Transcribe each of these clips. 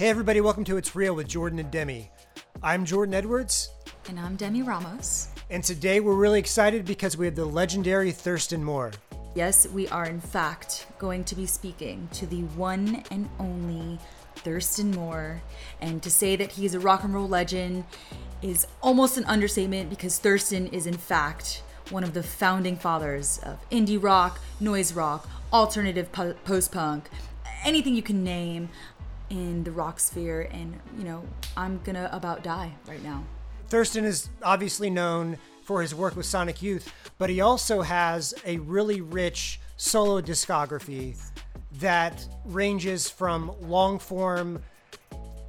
Hey everybody, welcome to It's Real with Jordan and Demi. I'm Jordan Edwards. And I'm Demi Ramos. And today we're really excited because we have the legendary Thurston Moore. Yes, we are in fact going to be speaking to the one and only Thurston Moore. And to say that he's a rock and roll legend is almost an understatement because Thurston is in fact one of the founding fathers of indie rock, noise rock, alternative post-punk, anything you can name in the rock sphere. And you know, I'm gonna about die right now. Thurston is obviously known for his work with Sonic Youth, but he also has a really rich solo discography that ranges from long form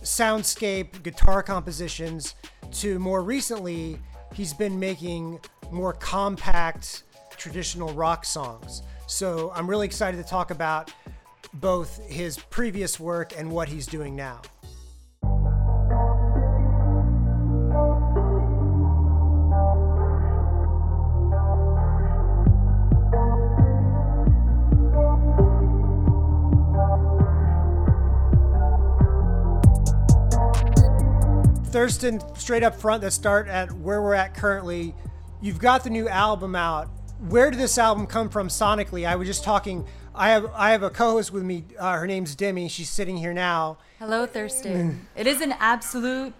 soundscape guitar compositions to, more recently, he's been making more compact traditional rock songs. So I'm really excited to talk about both his previous work and what he's doing now. Thurston, straight up front, let's start at where we're at currently. You've got the new album out. Where did this album come from sonically? I was just talking, I have a co-host with me. Her name's Demi. She's sitting here now. Hello, Thurston. It is an absolute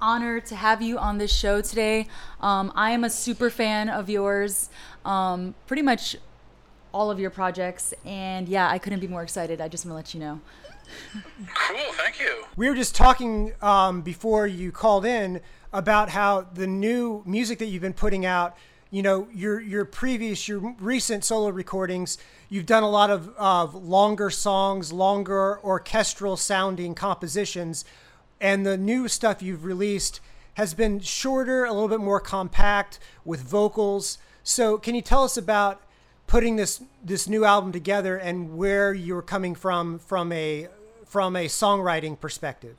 honor to have you on this show today. I am a super fan of yours, pretty much all of your projects. And yeah, I couldn't be more excited. I just want to let you know. Cool, thank you. We were just talking before you called in about how the new music that you've been putting out, you know, your recent solo recordings, you've done a lot of longer songs, longer orchestral sounding compositions, and the new stuff you've released has been shorter, a little bit more compact with vocals. So can you tell us about putting this new album together and where you're coming from a songwriting perspective?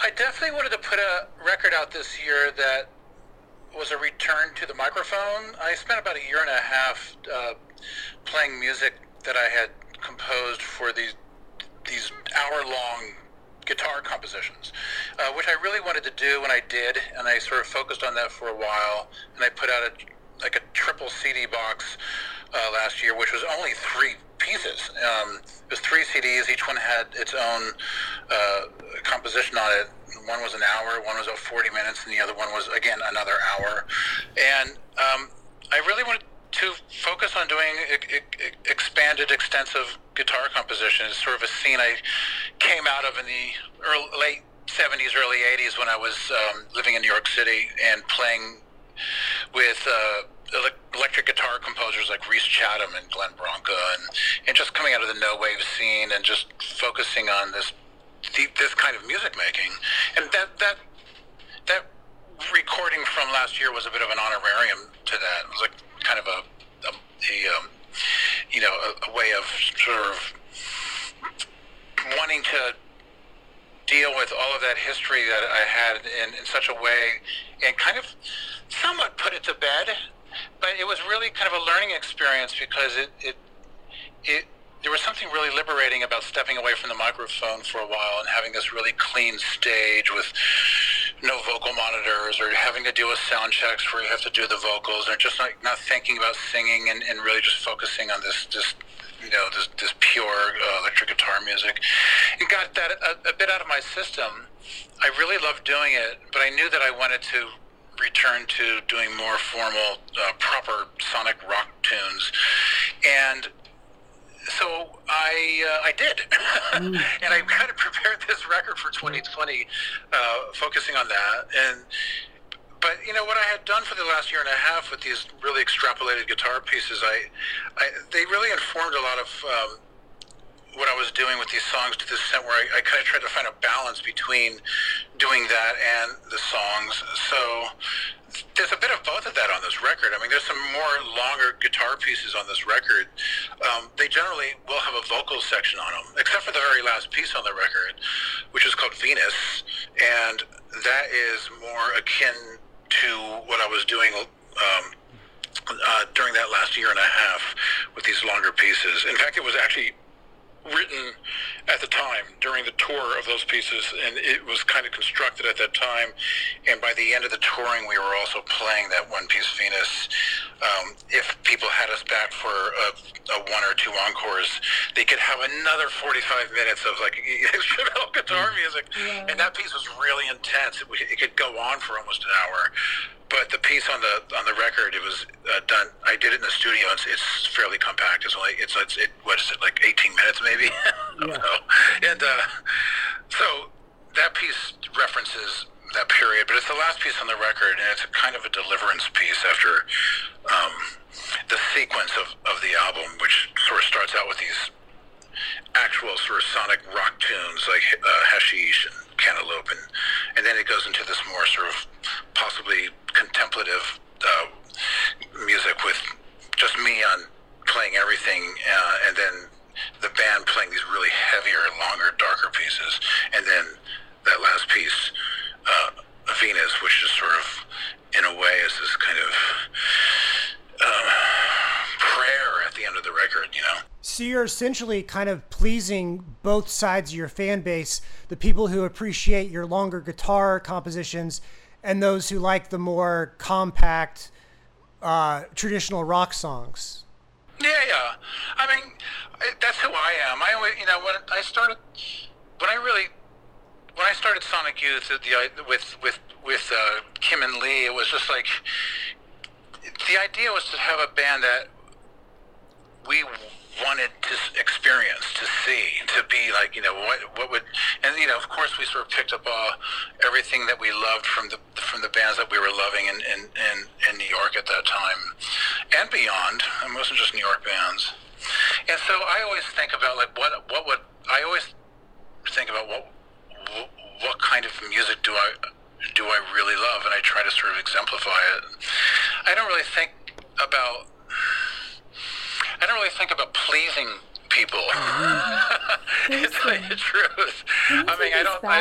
I definitely wanted to put a record out this year that was a return to the microphone. I spent about a year and a half playing music that I had composed for these hour-long guitar compositions, which I really wanted to do, and I did, and I sort of focused on that for a while, and I put out a triple CD box last year, which was only three pieces. It was three CDs. Each one had its own composition on it. One was an hour, one was 40 minutes, and the other one was, again, another hour. And I really wanted to focus on doing expanded, extensive guitar composition. It's sort of a scene I came out of in the late 70s, early 80s when I was living in New York City and playing with electric guitar composers like Reese Chatham and Glenn Branca, and just coming out of the no-wave scene and just focusing on this kind of music making. And that recording from last year was a bit of an honorarium to that. It was like kind of a way of sort of wanting to deal with all of that history that I had in such a way, and kind of somewhat put it to bed. But it was really kind of a learning experience because there was something really liberating about stepping away from the microphone for a while and having this really clean stage with no vocal monitors or having to deal with sound checks where you have to do the vocals, or just not thinking about singing and really just focusing on this pure electric guitar music. It got that a bit out of my system. I really loved doing it, but I knew that I wanted to return to doing more formal, proper sonic rock tunes. And so I did, and I kind of prepared this record for 2020, focusing on that. But you know what I had done for the last year and a half with these really extrapolated guitar pieces, they really informed a lot of what I was doing with these songs, to the extent where I kind of tried to find a balance between doing that and the songs. So there's a bit of both of that on this record. I mean, there's some more longer guitar pieces on this record. They generally will have a vocal section on them, except for the very last piece on the record, which is called Venus. And that is more akin to what I was doing during that last year and a half with these longer pieces. In fact, it was actually written at the time during the tour of those pieces, and it was kind of constructed at that time. And by the end of the touring, we were also playing that one piece, Venus. If people had us back for a one or two encores, they could have another 45 minutes of like instrumental guitar music. Yeah. And that piece was really intense. It could go on for almost an hour. But the piece on the record, it was done. I did it in the studio. It's fairly compact. It's only like 18 minutes maybe. I don't know. And so that piece references that period, but it's the last piece on the record, and it's a kind of a deliverance piece after the sequence of the album, which sort of starts out with these actual sort of sonic rock tunes like Hashish and Cantaloupe, and then it goes into this more sort of possibly contemplative music with just me on playing everything, and then the band playing these really heavier, longer, darker pieces, and then that last piece, Venus, which is sort of, in a way, is this kind of prayer at the end of the record, you know? So you're essentially kind of pleasing both sides of your fan base, the people who appreciate your longer guitar compositions and those who like the more compact, traditional rock songs. Yeah. I mean, that's who I am. I always, when I started Sonic Youth with Kim and Lee, it was just like, the idea was to have a band that we wanted to experience, to see, to be like, what would, and of course we sort of picked up everything that we loved from the bands that we were loving in New York at that time and beyond. It wasn't just New York bands. And so I always think about what kind of music do I really love, and I try to sort of exemplify it. I don't really think about pleasing people. To tell you the truth. I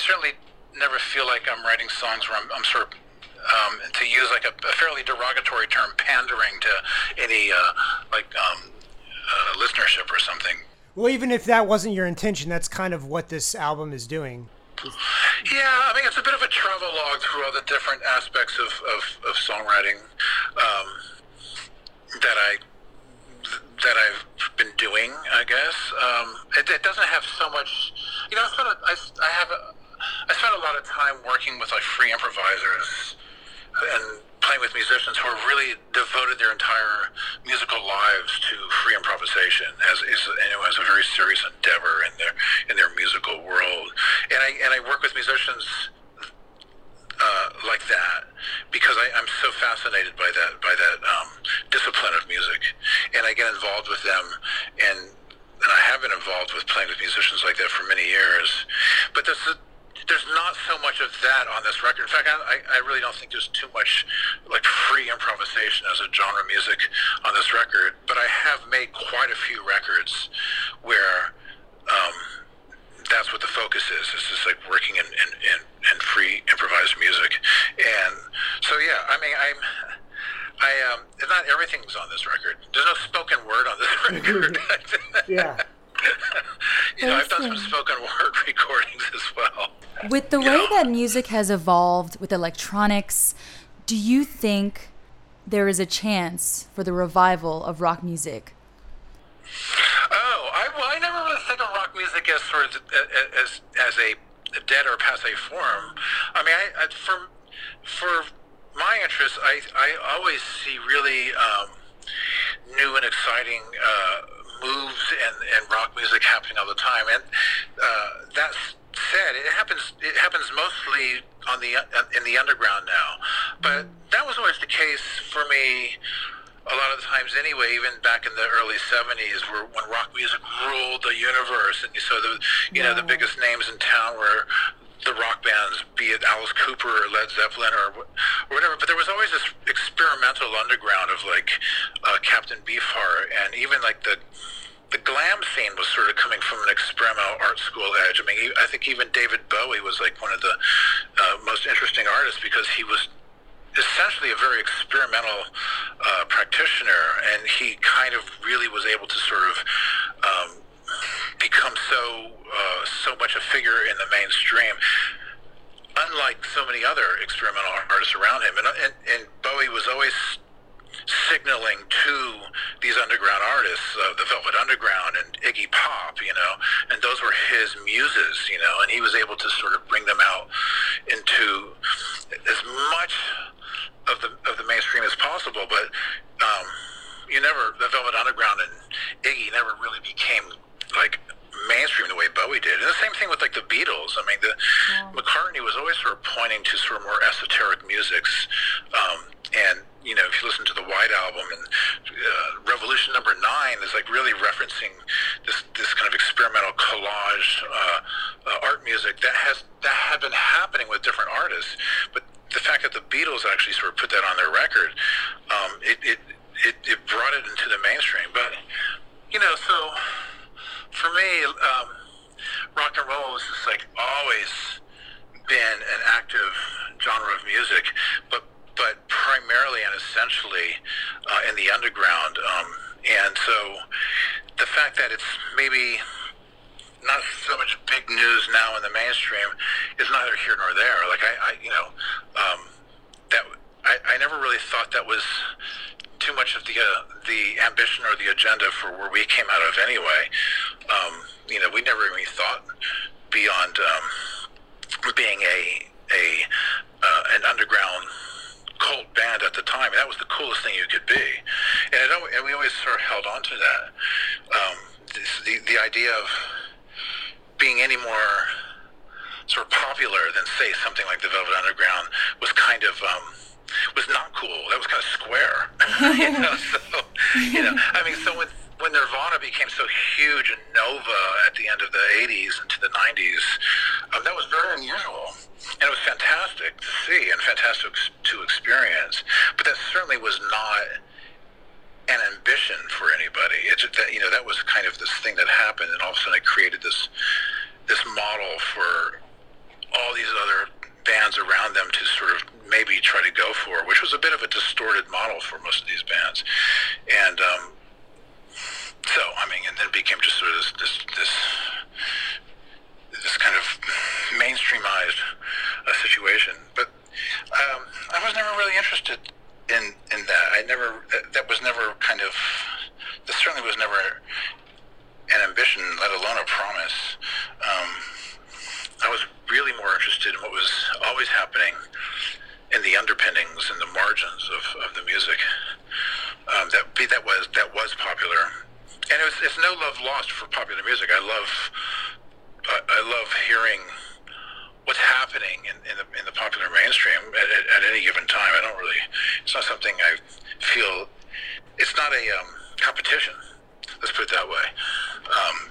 certainly never feel like I'm writing songs where I'm sort of, to use like a fairly derogatory term, pandering to any listenership or something. Well, even if that wasn't your intention, that's kind of what this album is doing. Yeah, I mean, it's a bit of a travel log through all the different aspects of songwriting. That I've been doing, I guess. It doesn't have so much. I spent a lot of time working with like free improvisers and playing with musicians who have really devoted their entire musical lives to free improvisation as a very serious endeavor in their musical world. And I work with musicians like that because I'm so fascinated by that discipline of music, and I get involved with them, and I have been involved with playing with musicians like that for many years, but there's not so much of that on this record. In fact, I really don't think there's too much like free improvisation as a genre music on this record, but I have made quite a few records where that's what the focus is. It's just like working in free improvised music. And so, yeah, I mean, not everything's on this record. There's no spoken word on this record. Yeah. I've done some spoken word recordings as well. With the way that music has evolved with electronics, do you think there is a chance for the revival of rock music? I never really think of rock music as sort of as a dead or passé form. I mean, for my interests, I always see really new and exciting moves and rock music happening all the time. And that said, it happens mostly in the underground now. But that was always the case for me. A lot of the times anyway, even back in the early 70s when rock music ruled the universe, and so the biggest names in town were the rock bands, be it Alice Cooper or Led Zeppelin or whatever, but there was always this experimental underground of like Captain Beefheart, and even like the glam scene was sort of coming from an experimental art school edge. I mean, I think even David Bowie was like one of the most interesting artists because he was essentially a very experimental practitioner, and he kind of really was able to sort of become so much a figure in the mainstream, unlike so many other experimental artists around him. And Bowie was always signaling to these underground artists, the Velvet Underground and Iggy Pop, you know, and those were his muses, you know, and he was able to sort of bring them out into as much of the mainstream as possible. But the Velvet Underground and Iggy never really became like mainstream the way Bowie did. And the same thing with like the Beatles. I mean, McCartney was always sort of pointing to sort of more esoteric musics, and you know, if you listen to the White Album and Revolution Number 9 is like really referencing this kind of experimental collage art music that had been happening with different artists, but the fact that the Beatles actually sort of put that on their record, it brought it into the mainstream. But you know, so for me, rock and roll has just like always been an active genre of music, but primarily and essentially in the underground. And so the fact that it's maybe not so much big news now in the mainstream is neither here nor there. Like I never really thought that was too much of the ambition or the agenda for where we came out of anyway. You know, we never really thought beyond being an underground cult band at the time. That was the coolest thing you could be, and we always sort of held on to that. The idea of being any more sort of popular than, say, something like the Velvet Underground was kind of was not cool. That was kind of square. You know, so you know, I mean, so when Nirvana became so huge and Nova at the end of the 80s into the 90s, that was very unusual. And it was fantastic to see and fantastic to experience, but that certainly was not an ambition for anybody. It's that, you know, that was kind of this thing that happened, and all of a sudden it created this model for all these other bands around them to sort of maybe try to go for, which was a bit of a distorted model for most of these bands. And so, I mean, and then it became just sort of this kind of mainstreamized situation. But I was never really interested in that. That was never kind of, that certainly was never an ambition, let alone a promise. I was really more interested in what was always happening in the underpinnings and the margins of the music that was popular. And it's no love lost for popular music. I love hearing what's happening in the popular mainstream at any given time. I don't really. It's not something I feel. It's not a competition. Let's put it that way.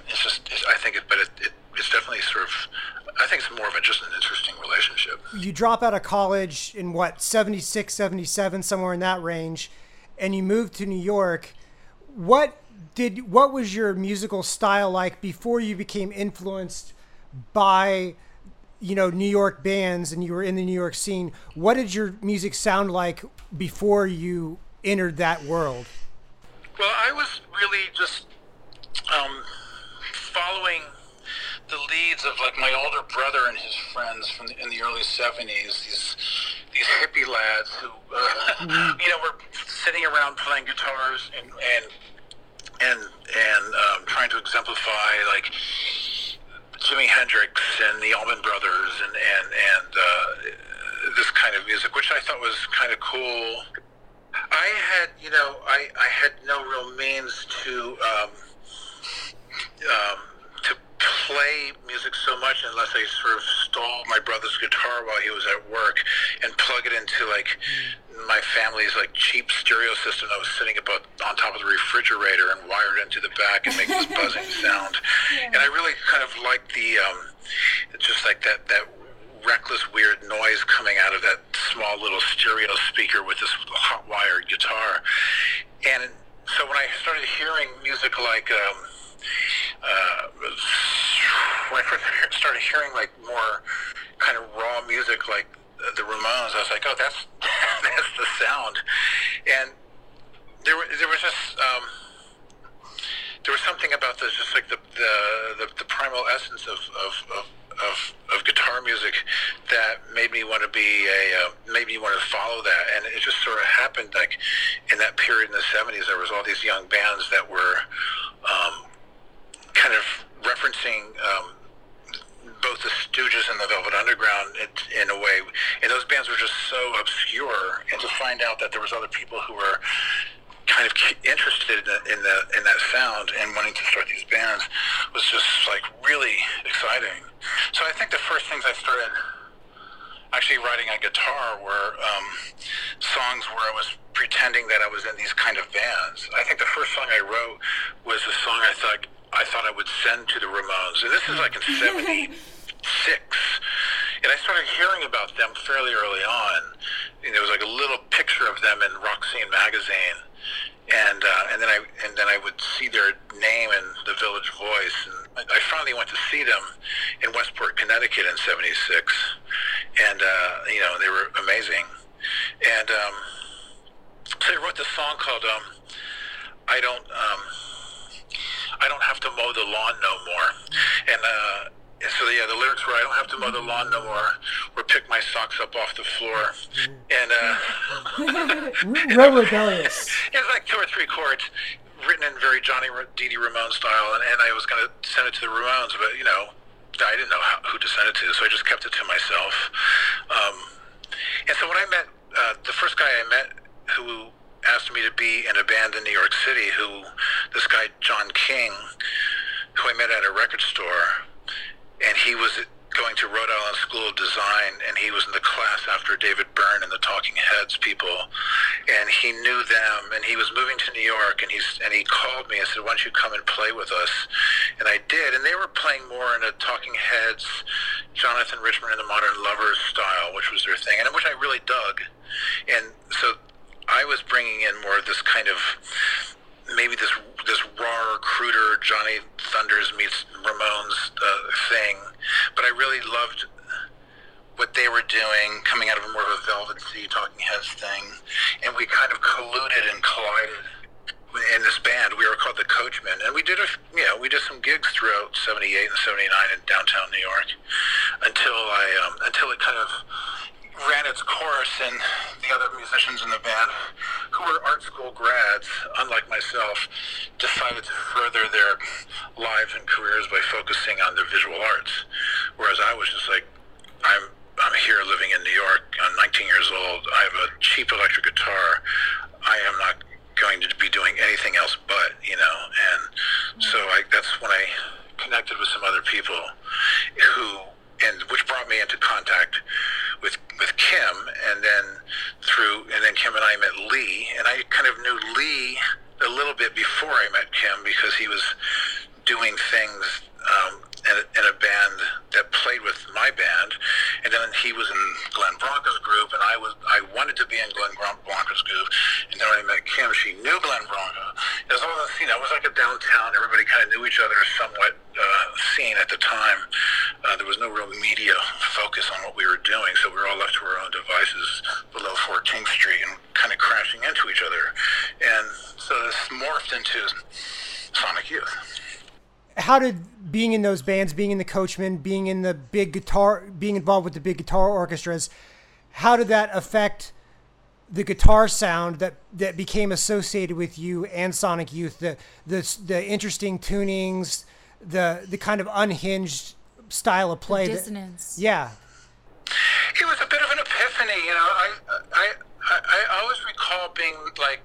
It's just. I think it. But it's definitely sort of. I think it's more of just an interesting relationship. You drop out of college in what, 76, 77, somewhere in that range, and you move to New York. What was your musical style like before you became influenced by, you know, New York bands and you were in the New York scene? What did your music sound like before you entered that world? Well, I was really just following the leads of like my older brother and his friends in the early 70s, these hippie lads who, you know, were sitting around playing guitars and trying to exemplify like Jimi Hendrix and the Allman Brothers and this kind of music, which I thought was kind of cool. I had, you know, I had no real means to play music so much unless I sort of stole my brother's guitar while he was at work and plug it into like my family's like cheap stereo system that was sitting about on top of the refrigerator and wired into the back and make this buzzing sound. Yeah. And I really kind of liked the just like that reckless weird noise coming out of that small little stereo speaker with this hot wired guitar. And so when I started hearing music like when I first started hearing like more kind of raw music like the Ramones, I was like, oh, that's as the sound. And there was something about this, just like the primal essence of guitar music that made me want to be made me want to follow that. And it just sort of happened, like in that period in the 70s, there was all these young bands that were kind of referencing both the Stooges and the Velvet Underground in a way, and those bands were just so obscure, and to find out that there was other people who were kind of interested in that sound and wanting to start these bands was just like really exciting. So I think the first things I started actually writing on guitar were songs where I was pretending that I was in these kind of bands. I think the first song I wrote was a song I thought I would send to the Ramones, and this is like in 76, and I started hearing about them fairly early on, and there was like a little picture of them in Roxine magazine, and then I would see their name in the Village Voice, and I finally went to see them in Westport, Connecticut in 76, and you know, they were amazing, and so I wrote this song called I don't have to mow the lawn no more, and so yeah, the lyrics were, I don't have to mow the lawn no more, or pick my socks up off the floor, and real rebellious. It was like 2 or 3 chords, written in very Johnny Dee Ramone style, and I was going to send it to the Ramones, but you know, I didn't know who to send it to, so I just kept it to myself. And so when I met the first guy I met who asked me to be in a band in New York City, this guy John King, who I met at a record store, and he was going to Rhode Island School of Design, and he was in the class after David Byrne and the Talking Heads people, and he knew them, and he was moving to New York, and he called me and said, why don't you come and play with us? And I did, and they were playing more in a Talking Heads, Jonathan Richman and the Modern Lovers style, which was their thing, and which I really dug. And so I was bringing in more of this kind of, maybe this raw, cruder Johnny Thunders meets Ramones thing, but I really loved what they were doing, coming out of more of a Velvet Sea, Talking Heads thing, and we kind of colluded and collided in this band. We were called the Coachmen, and we did we did some gigs throughout '78 and '79 in downtown New York, until it kind of ran its course, and the other musicians in the band, who were art school grads, unlike myself, decided to further their lives and careers by focusing on the visual arts, whereas I was just like, I'm here living in New York, I'm 19 years old, I have a cheap electric guitar, I am not going to be doing anything else but, you know, and so that's when I connected with some other people which brought me into contact with Kim, and then Kim and I met Lee, and I kind of knew Lee a little bit before I met Kim, because he was doing things in a band that played with my band, and then he was in Glenn Branca's group, and I wanted to be in Glenn Branca's group, and then when I met Kim, she knew Glenn Branca. It was all this, you know, it was like a downtown, everybody kind of knew each other somewhat scene at the time. There was no real media focus on what we were doing, so we were all left to our own devices below 14th Street and kind of crashing into each other, and so this morphed into Sonic Youth. How did being in those bands, being in the Coachmen, being in the big guitar, being involved with the big guitar orchestras, how did that affect the guitar sound that became associated with you and Sonic Youth? The interesting tunings, the kind of unhinged style of play, the dissonance. Yeah, it was a bit of an epiphany. You know, I always recall being like,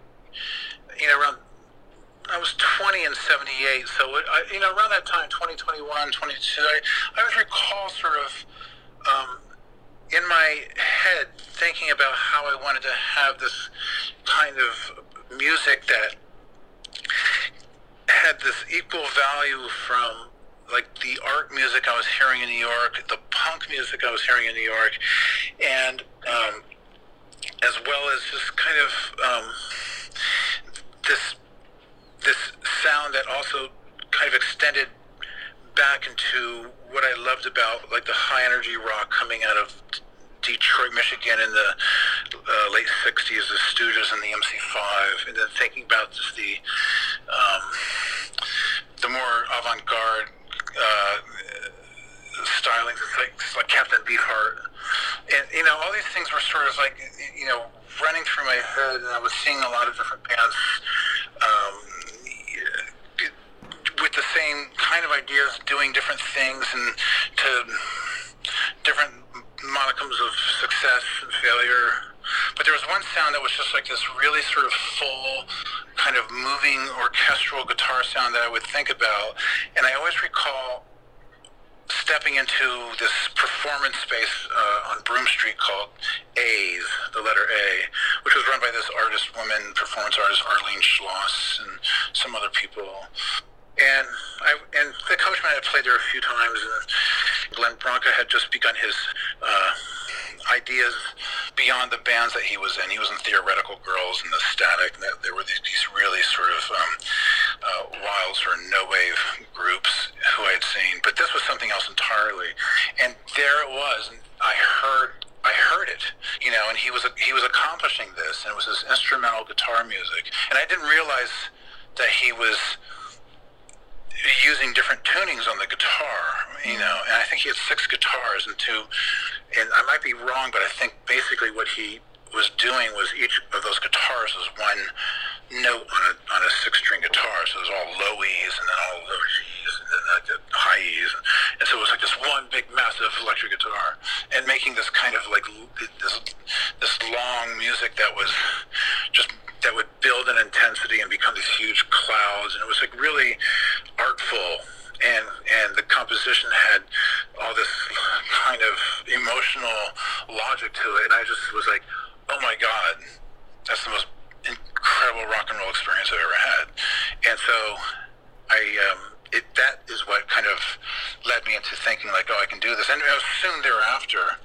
you know, around. I was 20 in 78, so you know, around that time, 20, 21, 22, I always recall sort of in my head thinking about how I wanted to have this kind of music that had this equal value from like the art music I was hearing in New York, the punk music I was hearing in New York, and as well as just kind of this sound that also kind of extended back into what I loved about like the high energy rock coming out of Detroit, Michigan in the late 60s, the Stooges and the MC5, and then thinking about just the more avant-garde styling, things like Captain Beefheart. And, you know, all these things were sort of like, you know, running through my head, and I was seeing a lot of different bands with the same kind of ideas, doing different things, and to different monikers of success and failure. But there was one sound that was just like this really sort of full, kind of moving orchestral guitar sound that I would think about. And I always recall stepping into this performance space on Broome Street called A's, the letter A, which was run by this artist woman, performance artist Arlene Schloss, and some other people. And the coachman had played there a few times, and Glenn Branca had just begun his ideas beyond the bands that he was in. He was in Theoretical Girls and The Static, and there were these really sort of wild sort of no-wave groups who I had seen. But this was something else entirely. And there it was, and I heard it, you know, and he was accomplishing this, and it was this instrumental guitar music. And I didn't realize that he was using different tunings on the guitar, you know, and I think he had 6 guitars and 2, and I might be wrong, but I think basically what he was doing was each of those guitars was one note on a 6-string guitar, so it was all low E's and then all low G's and then the high E's, and so it was like this one big massive electric guitar, and making this kind of like this long music that was just, that would build an intensity and become these huge clouds, and it was like really artful, and the composition had all this kind of emotional logic to it, and I just was like, oh my God, that's the most incredible rock and roll experience I've ever had. And so that is what kind of led me into thinking like, oh, I can do this. And it was soon thereafter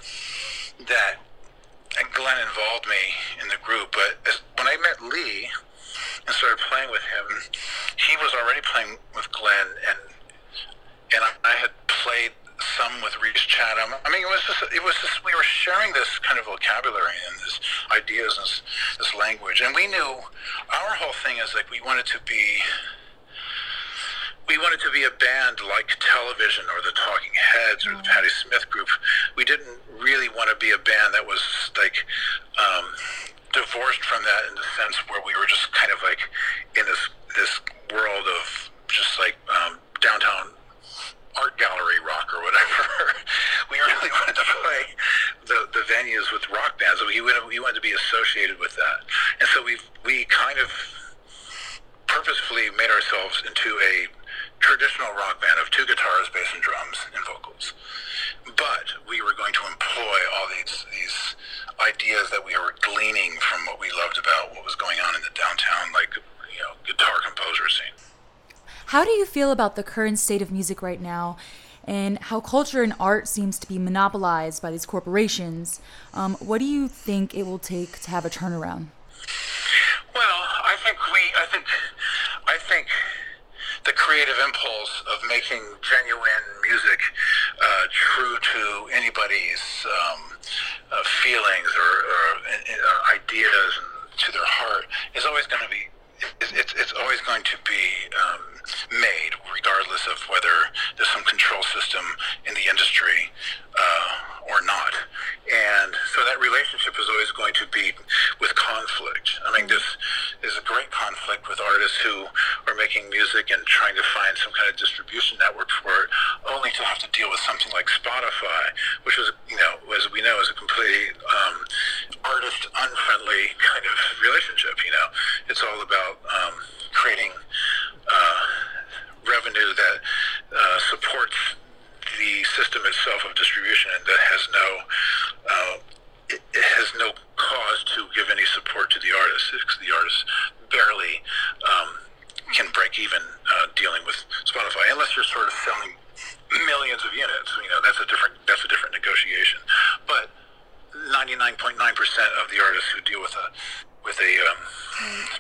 that Glenn involved me in the group, but when I met Lee and started playing with him, he was already playing with Glenn, and I had played some with Reese Chatham. I mean, it was just we were sharing this kind of vocabulary and these ideas and this language, and we knew our whole thing is like we wanted to be a band like Television or the Talking Heads or the Patti Smith Group. We didn't really want to be a band that was like divorced from that, in the sense where we were just kind of like in this world of just like downtown art gallery rock or whatever. We really wanted to play the venues with rock bands. So we wanted to be associated with that, and so we kind of purposefully made ourselves into a traditional rock band of 2 guitars, bass and drums, and vocals. But we were going to employ all these ideas that we were gleaning from what we loved about what was going on in the downtown, like, you know, guitar composer scene. How do you feel about the current state of music right now, and how culture and art seems to be monopolized by these corporations? What do you think it will take to have a turnaround? Well, I think the creative impulse of making genuine music true to anybody's feelings or ideas and to their heart is always going to be made, regardless of whether there's some control system in the industry or not. And so that relationship is always going to be with conflict. I mean, this is a great conflict with artists who are making music and trying to find some kind of distribution network for it, only to have to deal with something like Spotify, which is, you know, as we know, is a completely artist-unfriendly kind of relationship, you know. It's all about creating revenue that supports the system itself of distribution, and that has no cause to give any support to the artist. The artist barely can break even dealing with Spotify, unless you're sort of selling millions of units. You know, that's a different negotiation. But 99.9% of the artists who deal with a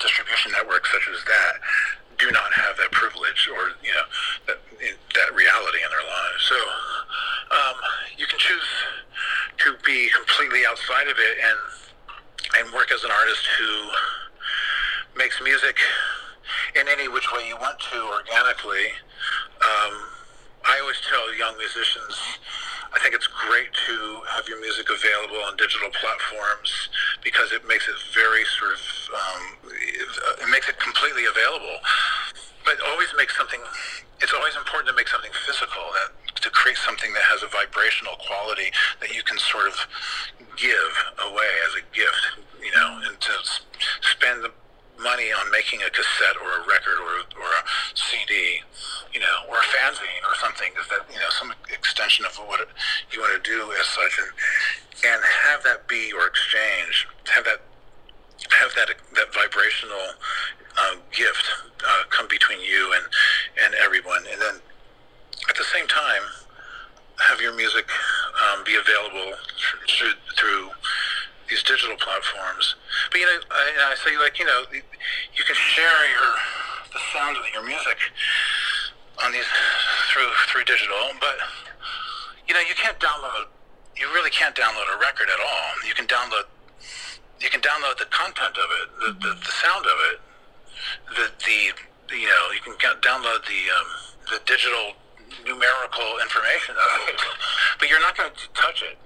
distribution network such as that do not have that privilege or, you know, that reality in their lives. So you can choose to be completely outside of it and and work as an artist who makes music in any which way you want to, organically. I always tell young musicians, I think it's great to have your music available on digital platforms, because it makes it very sort of, it makes it completely available. But always make something, it's always important to make something physical, that to create something that has a vibrational quality that you can sort of give away as a gift, you know, and to spend the money on making a cassette or a record or a CD, you know, or a fanzine or something, is that, you know, some extension of what you want to do as such, and have that be your exchange, have that vibrational gift come between you and everyone, and then at the same time have your music be available through these digital platforms. But, you know, I say, like, you know, you can share the sound of your music on these through digital, but, you know, you really can't download a record at all. You can download the content of it, the sound of it, the you know, you can download the digital numerical information of it, but you're not going to touch it,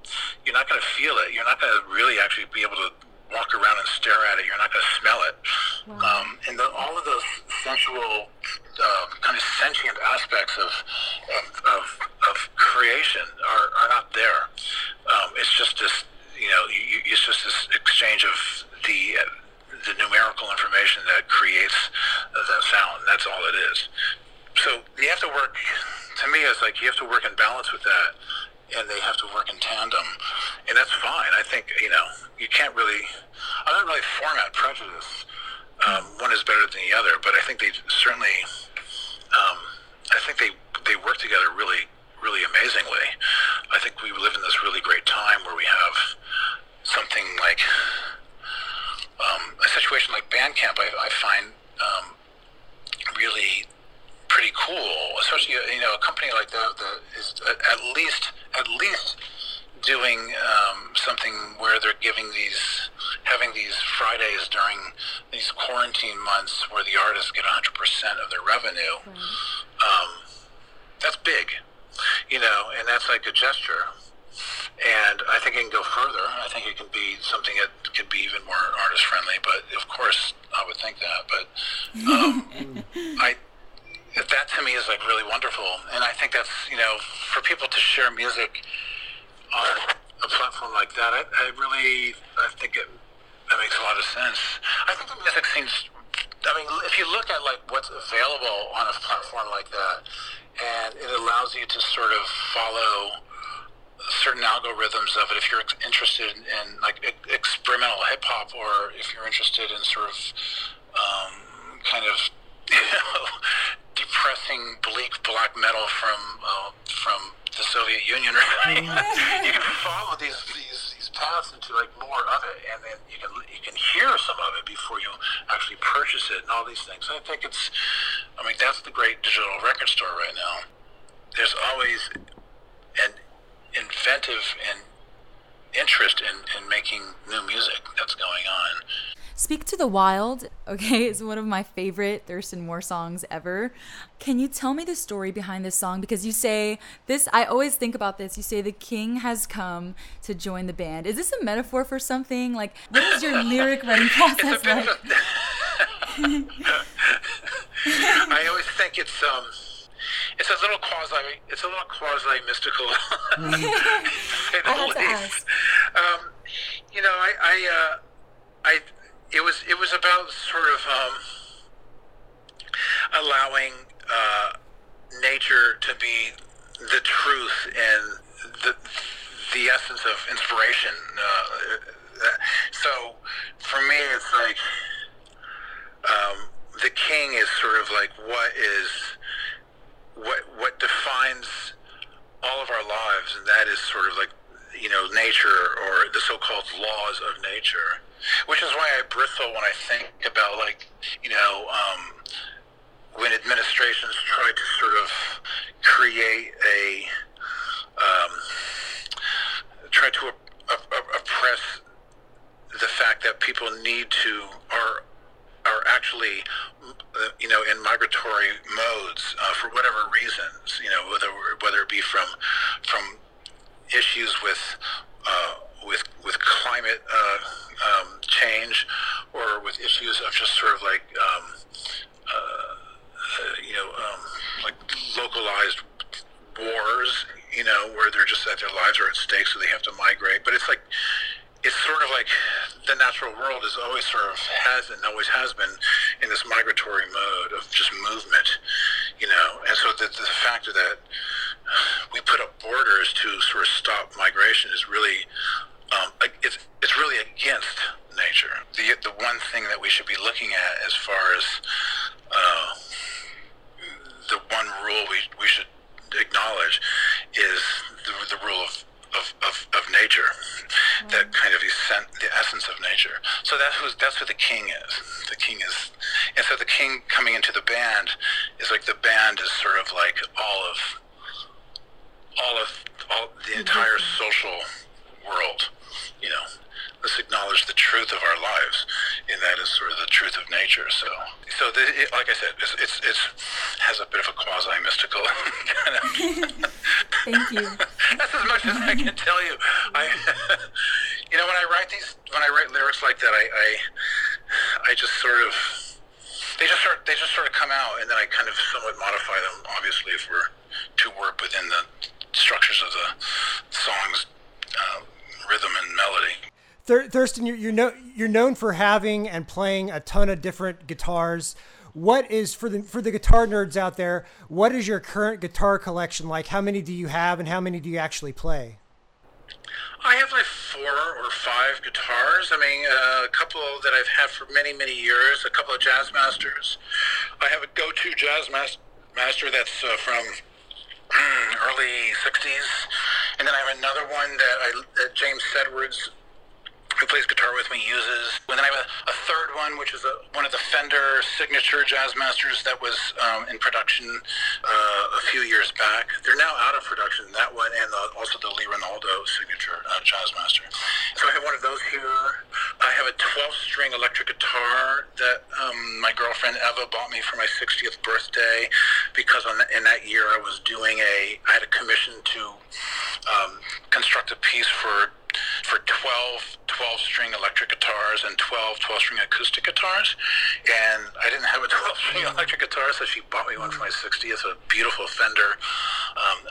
you're not going to feel it, you're not going to really actually be able to walk around and stare at it, you're not going to smell it. Wow. And all of those sensual kind of sentient aspects of creation are not there. It's just this, you know, it's just this exchange of the numerical information that creates that sound. That's all it is. So you have to work, to me, it's like you have to work in balance with that, and they have to work in tandem, and that's fine. I think, you know, I don't really format prejudice. One is better than the other, but I think they certainly, I think they work together really, really amazingly. I think we live in this really great time where we have something like, a situation like Bandcamp, I find really pretty cool, especially, you know, a company like that is at least doing something where they're having these Fridays during these quarantine months where the artists get 100% of their revenue. Mm-hmm. That's big, you know, and that's like a gesture. And I think it can go further. I think it can be something that could be even more artist friendly. But of course, I would think that. But that to me is like really wonderful, and I think that's, you know, for people to share music on a platform like that, I think that makes a lot of sense. I think the music seems, I mean, if you look at like what's available on a platform like that, and it allows you to sort of follow certain algorithms of it, if you're interested in like experimental hip hop, or if you're interested in sort of kind of, you know, depressing bleak black metal from the Soviet Union, right? You can follow these paths into like more of it, and then you can hear some of it before you actually purchase it, and all these things. I think that's the great digital record store right now. There's always an inventive and interest in making new music that's going on. Speak to the Wild, okay, is one of my favorite Thurston Moore songs ever. Can you tell me the story behind this song? Because you say this, I always think about this, you say the king has come to join the band. Is this a metaphor for something? Like, what is your lyric writing process like? I always think it's a little quasi mystical. You know, I it was about sort of allowing nature to be the truth and the essence of inspiration. So for me, it's like the king is sort of like what defines all of our lives, and that is sort of like, you know, nature, or the so-called laws of nature, which is why I bristle when I think about, like, you know, when administrations try to sort of create try to oppress the fact that from issues with climate change, or with issues of just sort of like like localized wars, you know, where they're just that their lives are at stake, so they have to migrate. But it's like, it's sort of like the natural world is always sort of has and always has been in this migratory mode of just movement, you know. And so the fact that we put up borders to sort of stop migration is really, it's really against nature. The one thing that we should be looking at as far as the one rule we should acknowledge is the rule of nature, that kind of the essence of nature. So that's what the king is. The king is, and so the king coming into the band is like, the band is sort of like all the entire social world. You know, let's acknowledge the truth of our lives, and that is sort of the truth of nature. So like I said, it's has a bit of a quasi mystical kind of. Thank you. That's as much as I can tell you. You know, when I write lyrics like that, I just sort of, they just sort of come out, and then I kind of somewhat modify them, obviously, if we're to work within the structures of the song's rhythm and melody. Thurston, you're known for having and playing a ton of different guitars. What is, for the guitar nerds out there, what is your current guitar collection like? How many do you have, and how many do you actually play? I have like 4 or 5 guitars. I mean, a couple that I've had for many, many years, a couple of Jazzmasters. I have a go-to Jazzmaster that's from early 60s. And then I have another one that James Sedwards, who plays guitar with me, uses. And then I have a third one, which is one of the Fender signature Jazzmasters that was in production a few years back. They're now out of production, that one, and also the Lee signature Jazzmaster. So I have one of those here. I have a 12-string electric guitar that my girlfriend Eva bought me for my 60th birthday, because in that year I had a commission to construct a piece for 12 string electric guitars and 12 string acoustic guitars, and I didn't have a 12-string electric guitar, so she bought me one for my 60th, a beautiful Fender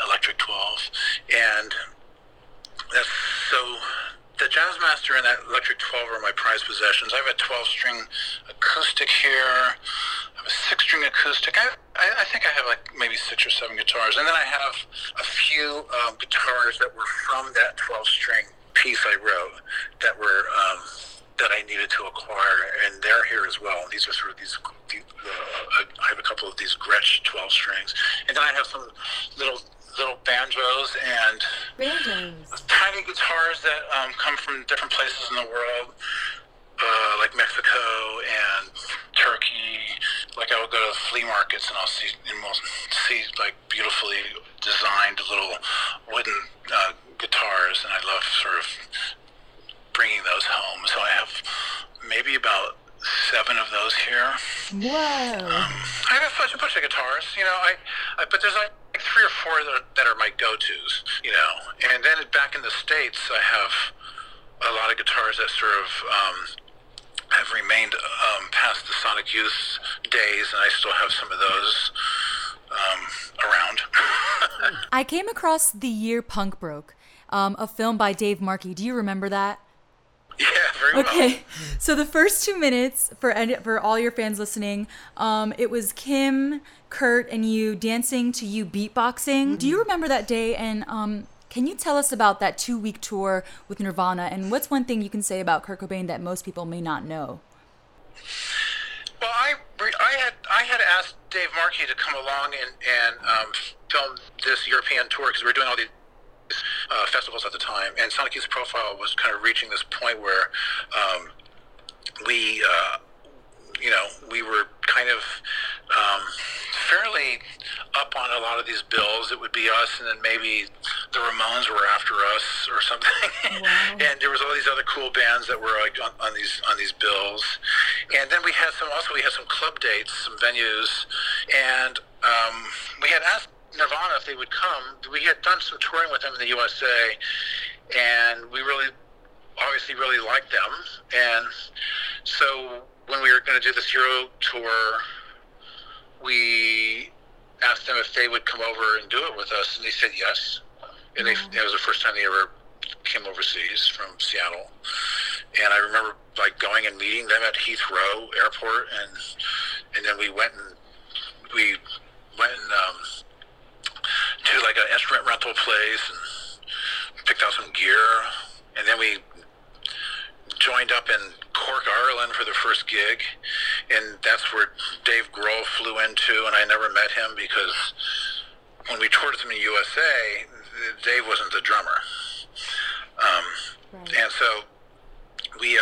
electric 12, and that's so. The Jazzmaster and that electric 12 are my prized possessions. I have a 12-string acoustic here. I have a 6-string acoustic. I think I have like maybe 6 or 7 guitars, and then I have a few guitars that were from that 12-string piece I wrote that were that I needed to acquire, and they're here as well. These are sort of I have a couple of these Gretsch 12 strings, and then I have some little banjos and tiny guitars that come from different places in the world, like Mexico and Turkey. Like, I would go to flea markets and we'll see like beautifully designed little wooden guitars, and I love sort of bringing those home. So I have maybe about 7 of those here. Whoa! I have a bunch of guitars, you know. But there's like 3 or 4 that are my go-tos, you know. And then back in the States, I have a lot of guitars that sort of have remained past the Sonic Youth days, and I still have some of those around. I came across The Year Punk Broke, a film by Dave Markey. Do you remember that? Yeah, very well. Okay, so the first 2 minutes, for all your fans listening, it was Kim, Kurt, and you dancing to you beatboxing. Mm-hmm. Do you remember that day? And can you tell us about that 2-week tour with Nirvana? And what's one thing you can say about Kurt Cobain that most people may not know? Well, I had asked Dave Markey to come along and film this European tour, because we were doing all these festivals at the time, and Sonic Youth's profile was kind of reaching this point where we were kind of fairly up on a lot of these bills. It would be us, and then maybe the Ramones were after us or something. Wow. And there was all these other cool bands that were like on these bills. And then we had some club dates, some venues, and we had asked Nirvana, if they would come, we had done some touring with them in the USA, and we really, obviously really liked them. And so when we were going to do this Euro tour, we asked them if they would come over and do it with us, and they said yes. And it was the first time they ever came overseas from Seattle. And I remember like going and meeting them at Heathrow Airport, and then we went and to like an instrument rental place and picked out some gear, and then we joined up in Cork, Ireland for the first gig, and that's where Dave Grohl flew into, and I never met him because when we toured with him in the USA, Dave wasn't the drummer. Right. And so we,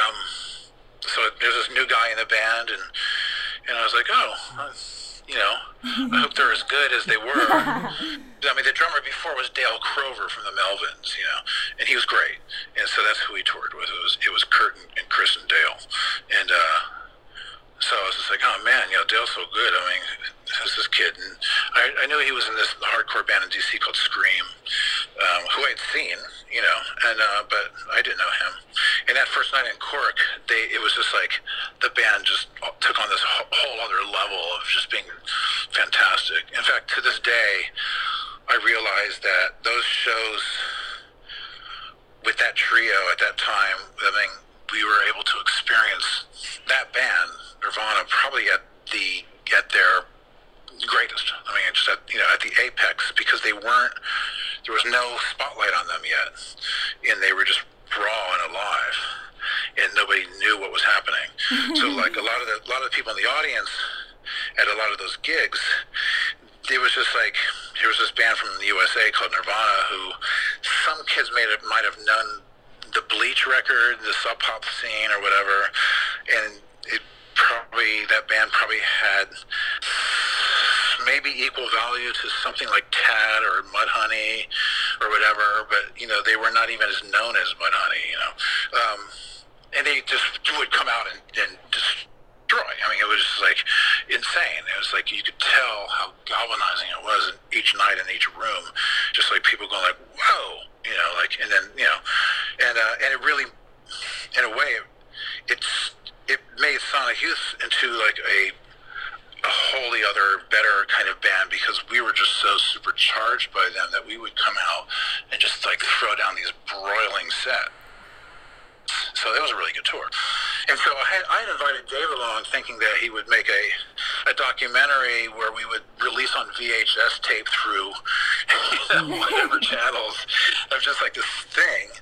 so there's this new guy in the band, and I was like, oh, you know, I hope they're as good as they were. I mean, the drummer before was Dale Crover from the Melvins, you know, and he was great. And so that's who we toured with. It was Kurt and Chris and Dale. And so I was just like, oh, man, you know, Dale's so good. I mean, who's this kid? And I knew he was in this hardcore band in D.C. called Scream, who I'd seen, you know, and but I didn't know him. And that first night in Cork, it was just like the band just took on this whole other level of just being fantastic. In fact, to this day, I realized that those shows with that trio at that time, I mean, we were able to experience that band, Nirvana, probably at their greatest. I mean, just at, you know, at the apex, because there was no spotlight on them yet, and they were just raw and alive, and nobody knew what was happening. So, like a lot of people in the audience at a lot of those gigs, it was just like there was this band from the USA called Nirvana, who some kids might have known the Bleach record, the Sub Pop scene or whatever, and that band probably had maybe equal value to something like Tad or Mudhoney or whatever, but, you know, they were not even as known as Mudhoney, you know. And they just would come out and destroy. I mean, it was just, like, insane. It was like you could tell how galvanizing it was each night in each room, just like people going like, whoa, you know, like, and then, you know, and it really, in a way, it made Sonic Youth into like a wholly other, better kind of band, because we were just so supercharged by them that we would come out and just like throw down these broiling sets. So it was a really good tour. And so I had invited Dave along thinking that he would make a documentary where we would release on VHS tape through, you know, whatever channels of just like this thing.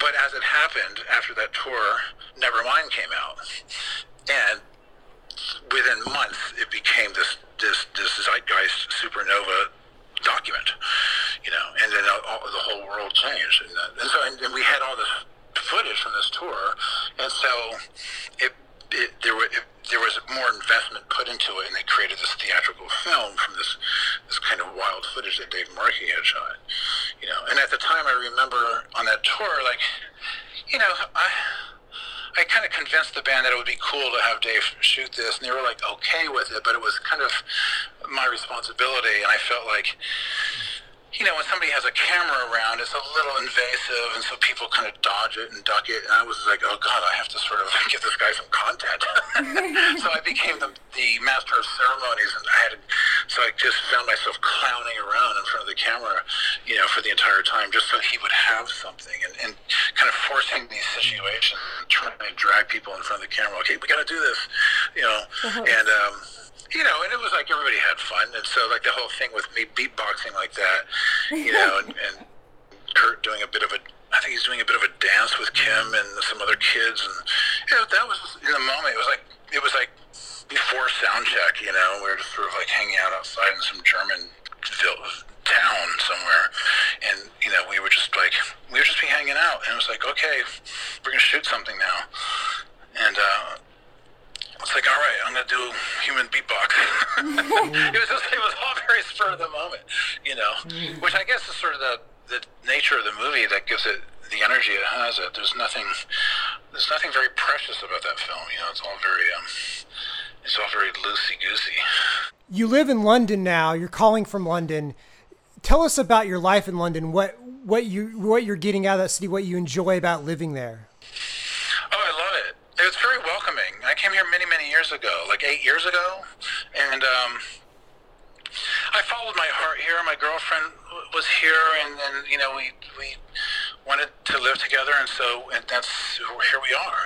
But as it happened, after that tour, Nevermind came out. And within months, it became this zeitgeist supernova document, you know, and then the whole world changed. And we had all this footage from this tour, and so there was more investment put into it, and they created this theatrical film from this kind of wild footage that Dave Markey had shot, you know. And at the time, I remember on that tour, like, you know, I kind of convinced the band that it would be cool to have Dave shoot this, and they were like okay with it, but it was kind of my responsibility, and I felt like, you know, when somebody has a camera around, it's a little invasive, and so people kind of dodge it and duck it, and I was like, oh, God, I have to sort of give this guy some content. So I became the master of ceremonies, and I just found myself clowning around in front of the camera, you know, for the entire time, just so he would have something, and kind of forcing these situations, trying to drag people in front of the camera, okay, we got to do this, you know, and... you know, and it was like everybody had fun, and so like the whole thing with me beatboxing like that, you know, and Kurt doing I think he's doing a bit of a dance with Kim and some other kids, and you know, that was in the moment. It was like before sound check, you know, we were just sort of like hanging out outside in some German town somewhere, and you know, we were just hanging out, and it was like, okay, we're gonna shoot something now, and it's like, all right, I'm going to do human beatbox. It was all very spur of the moment, you know, which I guess is sort of the nature of the movie that gives it the energy it has. It. There's nothing very precious about that film, you know. It's all very, It's all very loosey-goosey. You live in London now. You're calling from London. Tell us about your life in London, what you're getting out of that city, what you enjoy about living there. Oh, I love it. It's very welcoming. I came here many, many years ago, like 8 years ago, and I followed my heart here. My girlfriend was here, and then, you know, we wanted to live together, and that's here we are.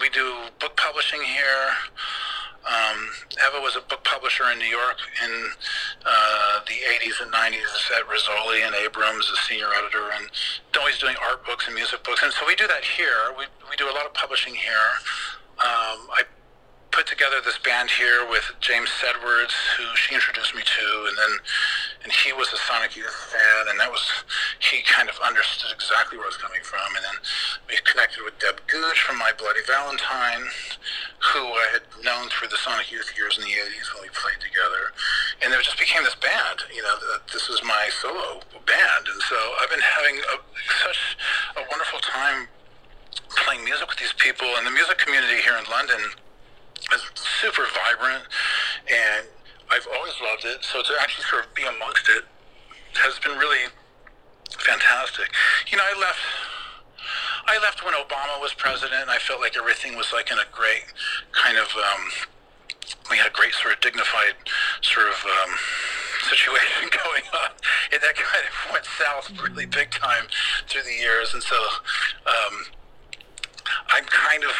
We do book publishing here. Eva was a book publisher in New York in the 80s and 90s at Rizzoli and Abrams, a senior editor, and always doing art books and music books. And so we do that here. We do a lot of publishing here. I put together this band here with James Sedwards, who she introduced me to, and he was a Sonic Youth fan, and he kind of understood exactly where I was coming from. And then we connected with Deb Gooch from My Bloody Valentine, who I had known through the Sonic Youth years in the 80s when we played together, and it just became this band. You know, this was my solo band, and so I've been having such a wonderful time playing music with these people, and the music community here in London is super vibrant, and I've always loved it, so to actually sort of be amongst it has been really fantastic. You know, I left when Obama was president, and I felt like everything was like in a great kind of, we had a great sort of dignified sort of situation going on, and that kind of went south really big time through the years, and so I'm kind of,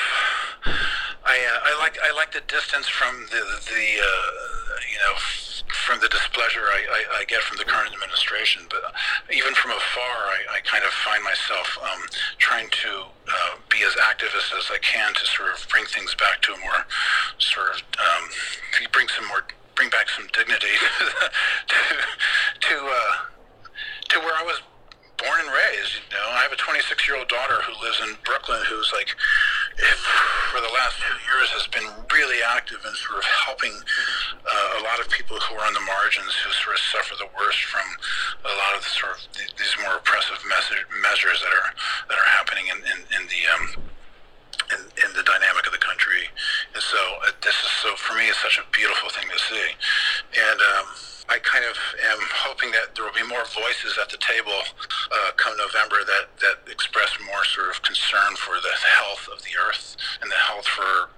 I like the distance from from the displeasure I get from the current administration, but even from afar, I kind of find myself trying to be as activist as I can to sort of bring things back to a more sort of bring back some dignity to where I was born and raised. You know, I have a 26-year-old daughter who lives in Brooklyn, who's like, for the last 2 years, has been really active in sort of helping a lot of people who are on the margins, who sort of suffer the worst from a lot of the sort of these more oppressive measures that are happening in the dynamic of the country. And so this is, so for me, it's such a beautiful thing to see, and I kind of am hoping that there will be more voices at the table come November that express more sort of concern for the health of the earth and the health for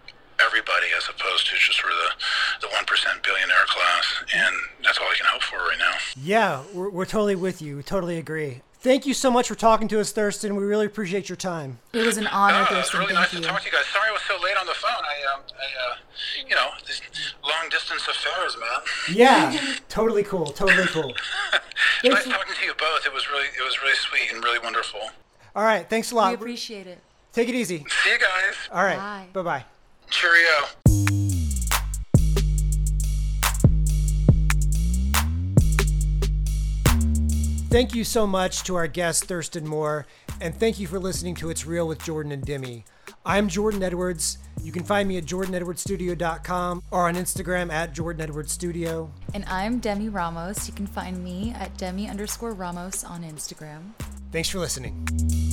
everybody, as opposed to just sort of the 1% billionaire class. And that's all I can hope for right now. Yeah, we're totally with you. We totally agree. Thank you so much for talking to us, Thurston. We really appreciate your time. It was an honor, Thurston. It was really nice to talk to you guys. Sorry I was so late on the phone. I this long-distance affairs, man. Yeah, totally cool. Nice talking to you both. It was really sweet and really wonderful. All right, thanks a lot. We appreciate it. Take it easy. See you guys. All right, bye. Cheerio. Thank you so much to our guest, Thurston Moore, and thank you for listening to It's Real with Jordan and Demi. I'm Jordan Edwards. You can find me at jordanedwardsstudio.com or on Instagram at jordanedwardsstudio. And I'm Demi Ramos. You can find me at Demi_Ramos on Instagram. Thanks for listening.